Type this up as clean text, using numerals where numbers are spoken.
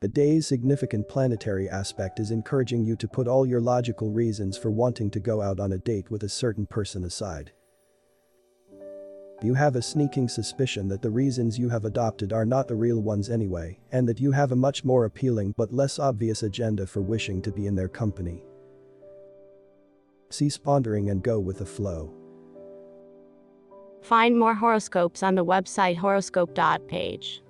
The day's significant planetary aspect is encouraging you to put all your logical reasons for wanting to go out on a date with a certain person aside. You have a sneaking suspicion that the reasons you have adopted are not the real ones anyway, and that you have a much more appealing but less obvious agenda for wishing to be in their company. Cease pondering and go with the flow. Find more horoscopes on the website horoscope.page.